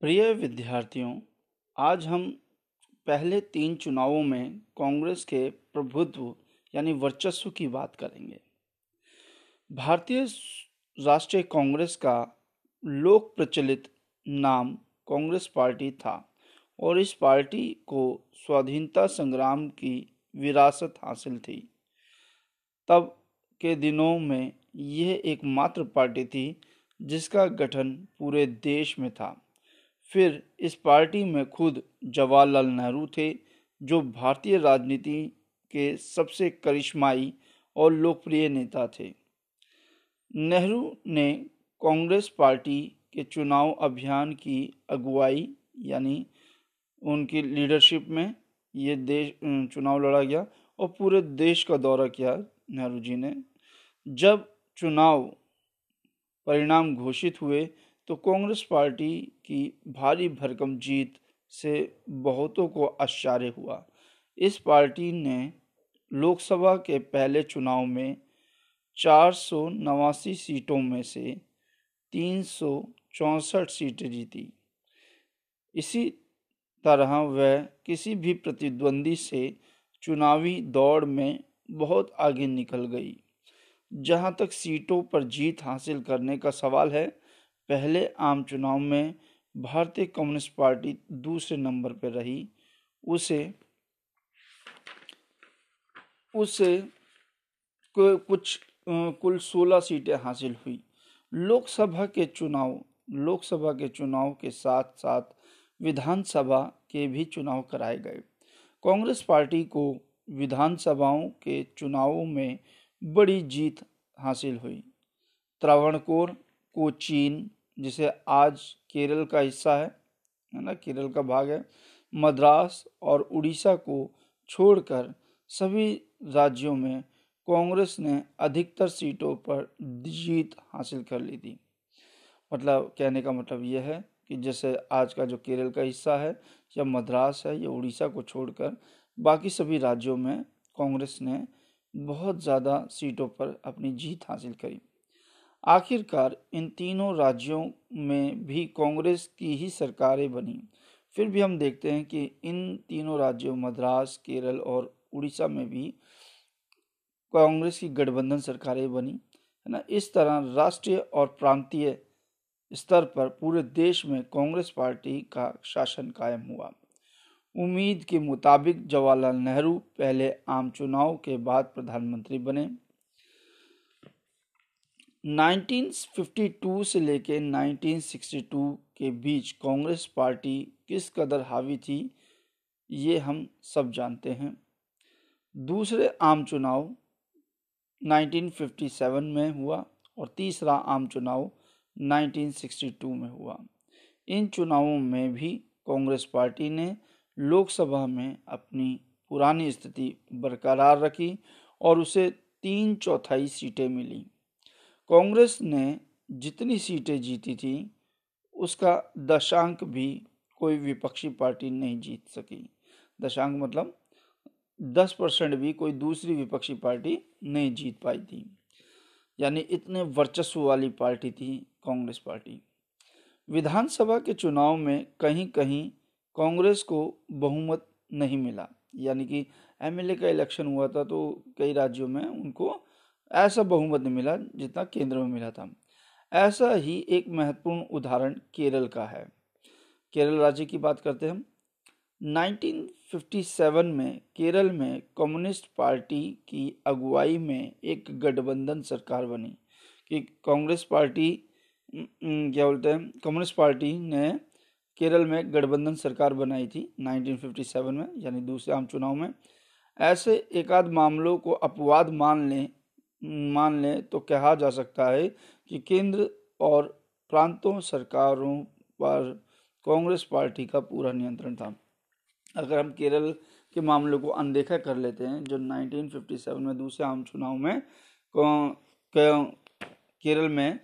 प्रिय विद्यार्थियों, आज हम पहले 3 चुनावों में कांग्रेस के प्रभुत्व यानी वर्चस्व की बात करेंगे। भारतीय राष्ट्रीय कांग्रेस का लोक प्रचलित नाम कांग्रेस पार्टी था और इस पार्टी को स्वाधीनता संग्राम की विरासत हासिल थी। तब के दिनों में यह एकमात्र पार्टी थी जिसका गठन पूरे देश में था। फिर इस पार्टी में खुद जवाहरलाल नेहरू थे, जो भारतीय राजनीति के सबसे करिश्माई और लोकप्रिय नेता थे। नेहरू ने कांग्रेस पार्टी के चुनाव अभियान की अगुवाई यानी उनकी लीडरशिप में ये देश चुनाव लड़ा गया और पूरे देश का दौरा किया नेहरू जी ने। जब चुनाव परिणाम घोषित हुए तो कांग्रेस पार्टी की भारी भरकम जीत से बहुतों को आश्चर्य हुआ। इस पार्टी ने लोकसभा के पहले चुनाव में 489 सीटों में से 364 सीटें जीती। इसी तरह वह किसी भी प्रतिद्वंदी से चुनावी दौड़ में बहुत आगे निकल गई। जहां तक सीटों पर जीत हासिल करने का सवाल है, पहले आम चुनाव में भारतीय कम्युनिस्ट पार्टी दूसरे नंबर पर रही। उसे कुल 16 सीटें हासिल हुई। लोकसभा के चुनाव के साथ साथ विधानसभा के भी चुनाव कराए गए। कांग्रेस पार्टी को विधानसभाओं के चुनावों में बड़ी जीत हासिल हुई। त्रावणकोर कोचीन, जिसे आज केरल का हिस्सा है ना, केरल का भाग है, मद्रास और उड़ीसा को छोड़कर सभी राज्यों में कांग्रेस ने अधिकतर सीटों पर जीत हासिल कर ली थी। मतलब कहने का मतलब यह है कि जैसे आज का जो केरल का हिस्सा है या मद्रास है या उड़ीसा को छोड़कर बाकी सभी राज्यों में कांग्रेस ने बहुत ज़्यादा सीटों पर अपनी जीत हासिल करी। आखिरकार इन तीनों राज्यों में भी कांग्रेस की ही सरकारें बनी। फिर भी हम देखते हैं कि इन तीनों राज्यों मद्रास, केरल और उड़ीसा में भी कांग्रेस की गठबंधन सरकारें बनी, है ना। इस तरह राष्ट्रीय और प्रांतीय स्तर पर पूरे देश में कांग्रेस पार्टी का शासन कायम हुआ। उम्मीद के मुताबिक जवाहरलाल नेहरू पहले आम चुनाव के बाद प्रधानमंत्री बने। 1952 से लेकर 1962 के बीच कांग्रेस पार्टी किस कदर हावी थी ये हम सब जानते हैं। दूसरे आम चुनाव 1957 में हुआ और तीसरा आम चुनाव 1962 में हुआ। इन चुनावों में भी कांग्रेस पार्टी ने लोकसभा में अपनी पुरानी स्थिति बरकरार रखी और उसे 3/4 सीटें मिली। कांग्रेस ने जितनी सीटें जीती थी उसका 10 भी कोई विपक्षी पार्टी नहीं जीत सकी। 10 मतलब 10% भी कोई दूसरी विपक्षी पार्टी नहीं जीत पाई थी, यानी इतने वर्चस्व वाली पार्टी थी कांग्रेस पार्टी। विधानसभा के चुनाव में कहीं कहीं कांग्रेस को बहुमत नहीं मिला, यानी कि एमएलए का इलेक्शन हुआ था तो कई राज्यों में उनको ऐसा बहुमत नहीं मिला जितना केंद्र में मिला था। ऐसा ही एक महत्वपूर्ण उदाहरण केरल का है। केरल राज्य की बात करते हैं हम। 1957 में केरल में कम्युनिस्ट पार्टी की अगुवाई में एक गठबंधन सरकार बनी कि कांग्रेस पार्टी कम्युनिस्ट पार्टी ने केरल में गठबंधन सरकार बनाई थी 1957 में, यानी दूसरे आम चुनाव में। ऐसे एकाध मामलों को अपवाद मान लें तो कहा जा सकता है कि केंद्र और प्रांतों सरकारों पर कांग्रेस पार्टी का पूरा नियंत्रण था। अगर हम केरल के मामले को अनदेखा कर लेते हैं, जो 1957 में दूसरे आम चुनाव में केरल में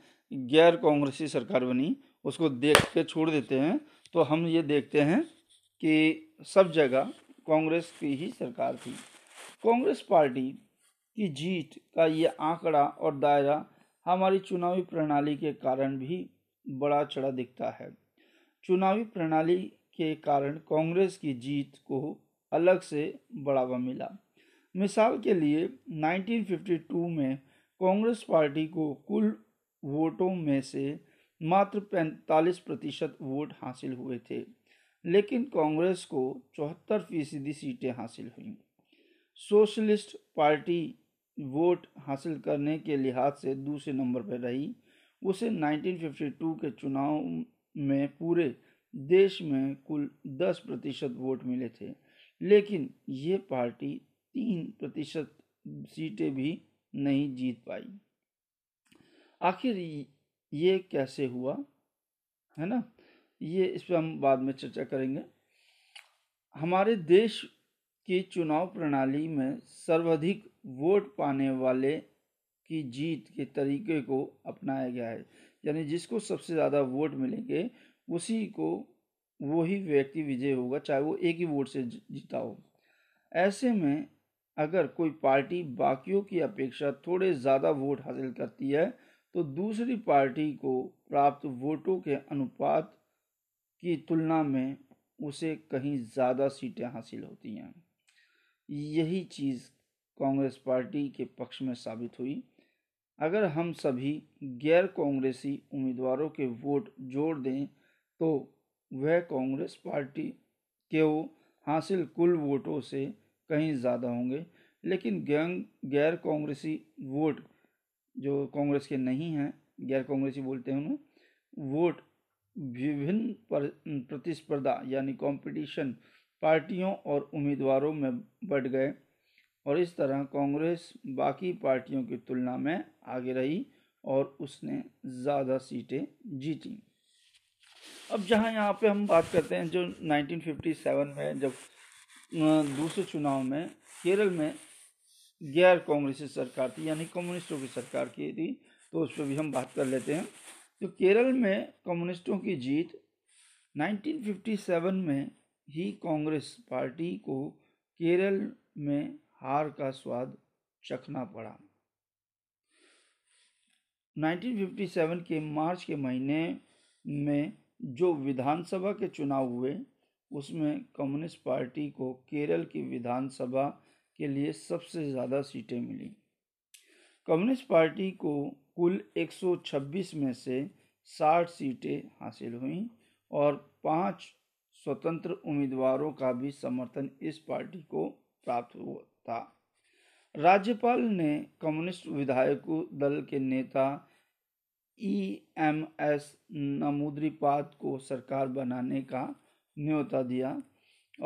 गैर कांग्रेसी सरकार बनी, उसको देख के छोड़ देते हैं तो हम ये देखते हैं कि सब जगह कांग्रेस की ही सरकार थी। कांग्रेस पार्टी की जीत का ये आंकड़ा और दायरा हमारी चुनावी प्रणाली के कारण भी बड़ा चढ़ा दिखता है। चुनावी प्रणाली के कारण कांग्रेस की जीत को अलग से बढ़ावा मिला। मिसाल के लिए 1952 में कांग्रेस पार्टी को कुल वोटों में से मात्र 45% वोट हासिल हुए थे, लेकिन कांग्रेस को 74% सीटें हासिल हुईं। सोशलिस्ट पार्टी वोट हासिल करने के लिहाज से दूसरे नंबर पर रही। उसे 1952 के चुनाव में पूरे देश में कुल 10% वोट मिले थे, लेकिन ये पार्टी 3% सीटें भी नहीं जीत पाई। आखिर ये कैसे हुआ, है ना, ये इस पर हम बाद में चर्चा करेंगे। हमारे देश की चुनाव प्रणाली में सर्वाधिक वोट पाने वाले की जीत के तरीके को अपनाया गया है, यानी जिसको सबसे ज़्यादा वोट मिलेंगे उसी को वही व्यक्ति विजय होगा, चाहे वो एक ही वोट से जीता हो। ऐसे में अगर कोई पार्टी बाकियों की अपेक्षा थोड़े ज़्यादा वोट हासिल करती है तो दूसरी पार्टी को प्राप्त वोटों के अनुपात की तुलना में उसे कहीं ज़्यादा सीटें हासिल होती हैं। यही चीज़ कांग्रेस पार्टी के पक्ष में साबित हुई। अगर हम सभी गैर कांग्रेसी उम्मीदवारों के वोट जोड़ दें तो वह कांग्रेस पार्टी के हासिल कुल वोटों से कहीं ज़्यादा होंगे, लेकिन गैर कांग्रेसी वोट जो कांग्रेस के नहीं हैं, गैर कांग्रेसी बोलते हैं उन्हें, वोट विभिन्न प्रतिस्पर्धा यानी कंपटीशन पार्टियों और उम्मीदवारों में बढ़ गए और इस तरह कांग्रेस बाकी पार्टियों की तुलना में आगे रही और उसने ज़्यादा सीटें जीती। अब जहां यहाँ पे हम बात करते हैं जो 1957 में जब दूसरे चुनाव में केरल में गैर कांग्रेसी सरकार थी, यानी कम्युनिस्टों की सरकार की थी, तो उस पर भी हम बात कर लेते हैं। तो केरल में कम्युनिस्टों की जीत 1957 में ही कांग्रेस पार्टी को केरल में हार का स्वाद चखना पड़ा। 1957 के मार्च के महीने में जो विधानसभा के चुनाव हुए उसमें कम्युनिस्ट पार्टी को केरल की विधानसभा के लिए सबसे ज़्यादा सीटें मिली। कम्युनिस्ट पार्टी को कुल 126 में से 60 सीटें हासिल हुईं और 5 स्वतंत्र उम्मीदवारों का भी समर्थन इस पार्टी को प्राप्त हुआ था। राज्यपाल ने कम्युनिस्ट विधायकों दल के नेता ई एम एस नमूद्रिपाद को सरकार बनाने का न्योता दिया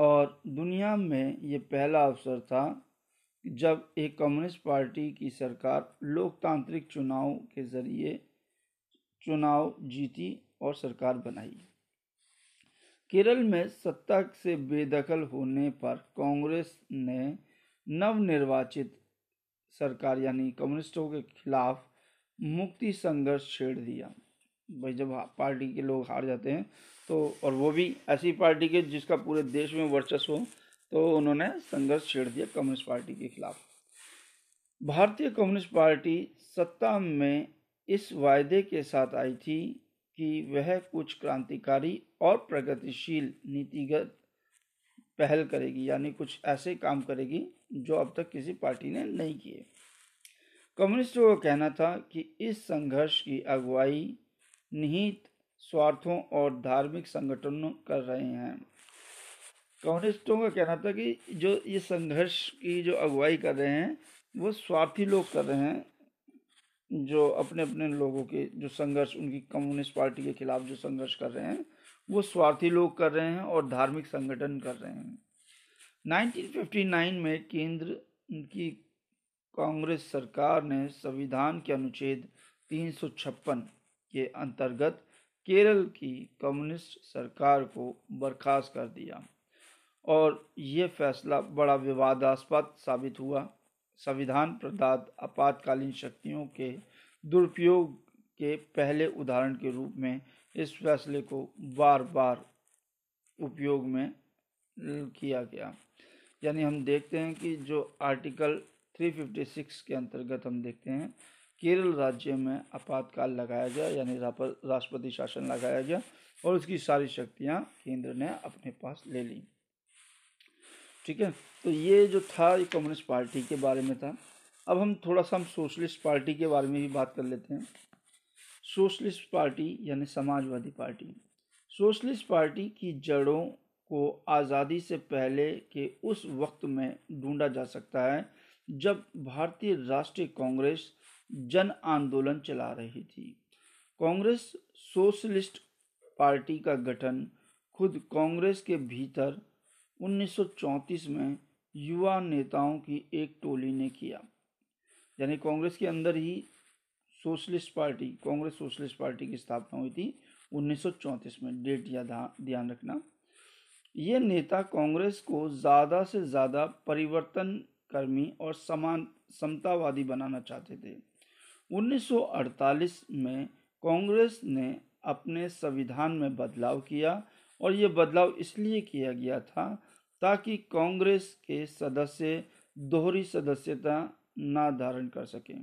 और दुनिया में ये पहला अवसर था जब एक कम्युनिस्ट पार्टी की सरकार लोकतांत्रिक चुनाव के जरिए चुनाव जीती और सरकार बनाई। केरल में सत्ता से बेदखल होने पर कांग्रेस ने नवनिर्वाचित सरकार यानी कम्युनिस्टों के खिलाफ मुक्ति संघर्ष छेड़ दिया। भाई जब पार्टी के लोग हार जाते हैं तो, और वो भी ऐसी पार्टी के जिसका पूरे देश में वर्चस्व हो, तो उन्होंने संघर्ष छेड़ दिया कम्युनिस्ट पार्टी के खिलाफ। भारतीय कम्युनिस्ट पार्टी सत्ता में इस वायदे के साथ आई थी कि वह कुछ क्रांतिकारी और प्रगतिशील नीतिगत पहल करेगी, यानी कुछ ऐसे काम करेगी जो अब तक किसी पार्टी ने नहीं किए। कम्युनिस्टों का कहना था कि इस संघर्ष की अगुवाई निहित स्वार्थों और धार्मिक संगठनों कर रहे हैं। कम्युनिस्टों का कहना था कि जो ये संघर्ष की जो अगुवाई कर रहे हैं वो स्वार्थी लोग कर रहे हैं, जो अपने अपने लोगों के जो संघर्ष उनकी कम्युनिस्ट पार्टी के खिलाफ जो संघर्ष कर रहे हैं वो स्वार्थी लोग कर रहे हैं और धार्मिक संगठन कर रहे हैं। 1959 में केंद्र की कांग्रेस सरकार ने संविधान के अनुच्छेद 356 के अंतर्गत केरल की कम्युनिस्ट सरकार को बर्खास्त कर दिया और ये फैसला बड़ा विवादास्पद साबित हुआ। संविधान प्रदत्त आपातकालीन शक्तियों के दुरुपयोग के पहले उदाहरण के रूप में इस फैसले को बार बार उपयोग में किया गया। यानी हम देखते हैं कि जो आर्टिकल 356 के अंतर्गत हम देखते हैं केरल राज्य में आपातकाल लगाया गया, यानी राष्ट्रपति शासन लगाया गया और उसकी सारी शक्तियां केंद्र ने अपने पास ले ली। ठीक है, तो ये जो था ये कम्युनिस्ट पार्टी के बारे में था। अब हम थोड़ा सा हम सोशलिस्ट पार्टी के बारे में भी बात कर लेते हैं। सोशलिस्ट पार्टी यानी समाजवादी पार्टी। सोशलिस्ट पार्टी की जड़ों को आज़ादी से पहले के उस वक्त में ढूंढा जा सकता है जब भारतीय राष्ट्रीय कांग्रेस जन आंदोलन चला रही थी। कांग्रेस सोशलिस्ट पार्टी का गठन खुद कांग्रेस के भीतर 1934 में युवा नेताओं की एक टोली ने किया, यानी कांग्रेस के अंदर ही socialist party, Congress socialist party की स्थापना हुई थी 1934 में। डेट या ध्यान रखना। ये नेता कांग्रेस को ज़्यादा से ज़्यादा परिवर्तनकर्मी और समान समतावादी बनाना चाहते थे। 1948 में कांग्रेस ने अपने संविधान में बदलाव किया और ये बदलाव इसलिए किया गया था ताकि कांग्रेस के सदस्य दोहरी सदस्यता ना धारण कर सकें,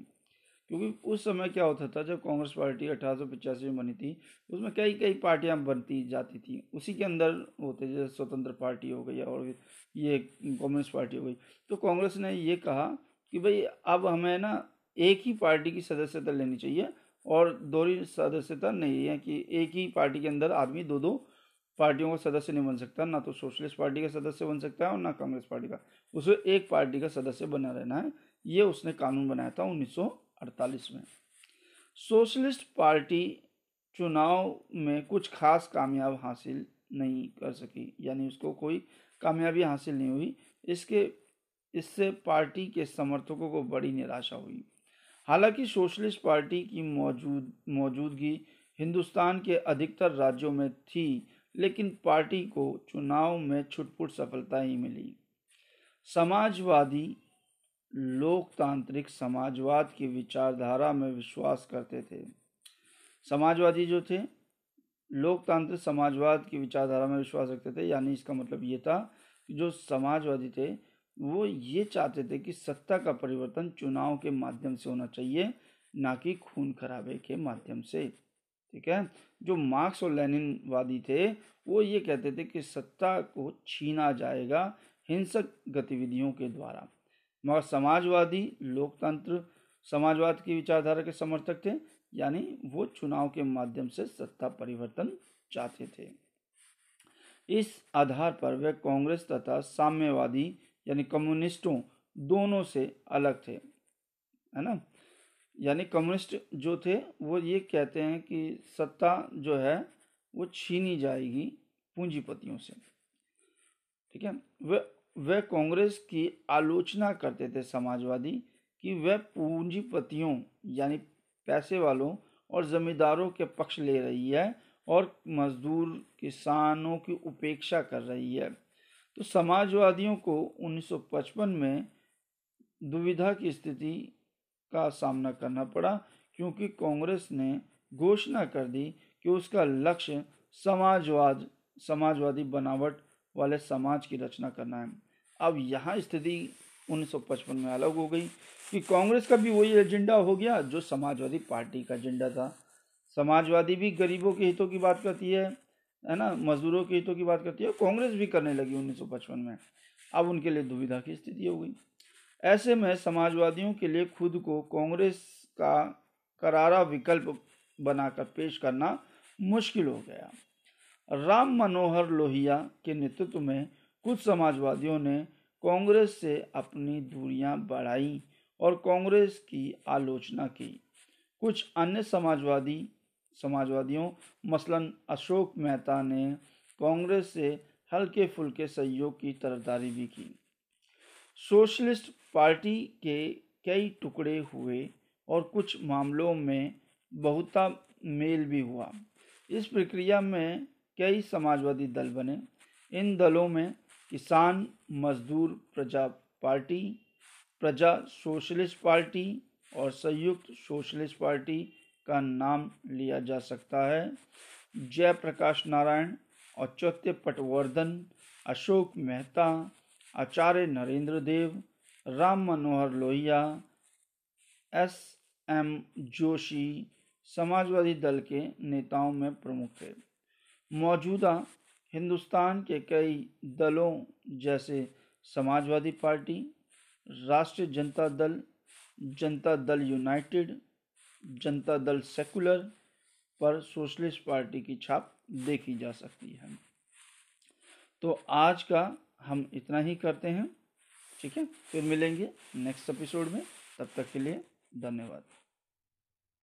क्योंकि उस समय क्या होता था जब कांग्रेस पार्टी 1885 में बनी थी, उसमें कई पार्टियां बनती जाती थी, उसी के अंदर होते जैसे स्वतंत्र पार्टी हो गई और ये कम्युनिस्ट पार्टी हो गई। तो कांग्रेस ने ये कहा कि भाई अब हमें ना एक ही पार्टी की सदस्यता लेनी चाहिए और दोहरी सदस्यता नहीं है कि एक ही पार्टी के अंदर आदमी दो दो पार्टियों का सदस्य नहीं बन सकता, ना तो सोशलिस्ट पार्टी का सदस्य बन सकता है और ना कांग्रेस पार्टी का, उसे एक पार्टी का सदस्य बना रहना है। ये उसने कानून बनाया था 1948 में। सोशलिस्ट पार्टी चुनाव में कुछ खास कामयाब हासिल नहीं कर सकी, यानी उसको कोई कामयाबी हासिल नहीं हुई। इससे पार्टी के समर्थकों को बड़ी निराशा हुई। हालांकि सोशलिस्ट पार्टी की मौजूदगी हिंदुस्तान के अधिकतर राज्यों में थी, लेकिन पार्टी को चुनाव में छुटपुट सफलता ही मिली। समाजवादी लोकतांत्रिक समाजवाद की विचारधारा में विश्वास करते थे। समाजवादी जो थे लोकतांत्रिक समाजवाद की विचारधारा में विश्वास रखते थे, यानी इसका मतलब ये था कि जो समाजवादी थे वो ये चाहते थे कि सत्ता का परिवर्तन चुनाव के माध्यम से होना चाहिए, ना कि खून खराबे के माध्यम से। ठीक है, जो मार्क्स और लेनिनवादी थे वो ये कहते थे कि सत्ता को छीना जाएगा हिंसक गतिविधियों के द्वारा, मगर समाजवादी लोकतंत्र समाजवाद की विचारधारा के समर्थक थे, यानी वो चुनाव के माध्यम से सत्ता परिवर्तन चाहते थे। इस आधार पर वे कांग्रेस तथा साम्यवादी यानी कम्युनिस्टों दोनों से अलग थे, है ना। यानी कम्युनिस्ट जो थे वो ये कहते हैं कि सत्ता जो है वो छीनी जाएगी पूंजीपतियों से। ठीक है, वे कांग्रेस की आलोचना करते थे समाजवादी कि वे पूंजीपतियों यानी पैसे वालों और ज़मींदारों के पक्ष ले रही है और मजदूर किसानों की उपेक्षा कर रही है। तो समाजवादियों को 1955 में दुविधा की स्थिति का सामना करना पड़ा, क्योंकि कांग्रेस ने घोषणा कर दी कि उसका लक्ष्य समाजवादी बनावट वाले समाज की रचना करना है। अब यहाँ स्थिति 1955 में अलग हो गई कि कांग्रेस का भी वही एजेंडा हो गया जो समाजवादी पार्टी का एजेंडा था। समाजवादी भी गरीबों के हितों की बात करती है ना, मजदूरों के हितों की बात करती है, कांग्रेस भी करने लगी 1955 में। अब उनके लिए दुविधा की स्थिति हो गई। ऐसे में समाजवादियों के लिए खुद को कांग्रेस का करारा विकल्प बनाकर पेश करना मुश्किल हो गया। राम मनोहर लोहिया के नेतृत्व में कुछ समाजवादियों ने कांग्रेस से अपनी दूरियां बढ़ाई और कांग्रेस की आलोचना की। कुछ अन्य समाजवादियों मसलन अशोक मेहता ने कांग्रेस से हल्के फुल्के सहयोग की तरफदारी भी की। सोशलिस्ट पार्टी के कई टुकड़े हुए और कुछ मामलों में बहुता मेल भी हुआ। इस प्रक्रिया में कई समाजवादी दल बने। इन दलों में किसान मजदूर प्रजा पार्टी, प्रजा सोशलिस्ट पार्टी और संयुक्त सोशलिस्ट पार्टी का नाम लिया जा सकता है। जयप्रकाश नारायण, अच्युत पटवर्धन, अशोक मेहता, आचार्य नरेंद्र देव, राम मनोहर लोहिया, एस.एम. जोशी समाजवादी दल के नेताओं में प्रमुख थे। मौजूदा हिंदुस्तान के कई दलों जैसे समाजवादी पार्टी, राष्ट्रीय जनता दल यूनाइटेड, जनता दल सेकुलर पर सोशलिस्ट पार्टी की छाप देखी जा सकती है। तो आज का हम इतना ही करते हैं, ठीक है। फिर मिलेंगे नेक्स्ट एपिसोड में, तब तक के लिए धन्यवाद।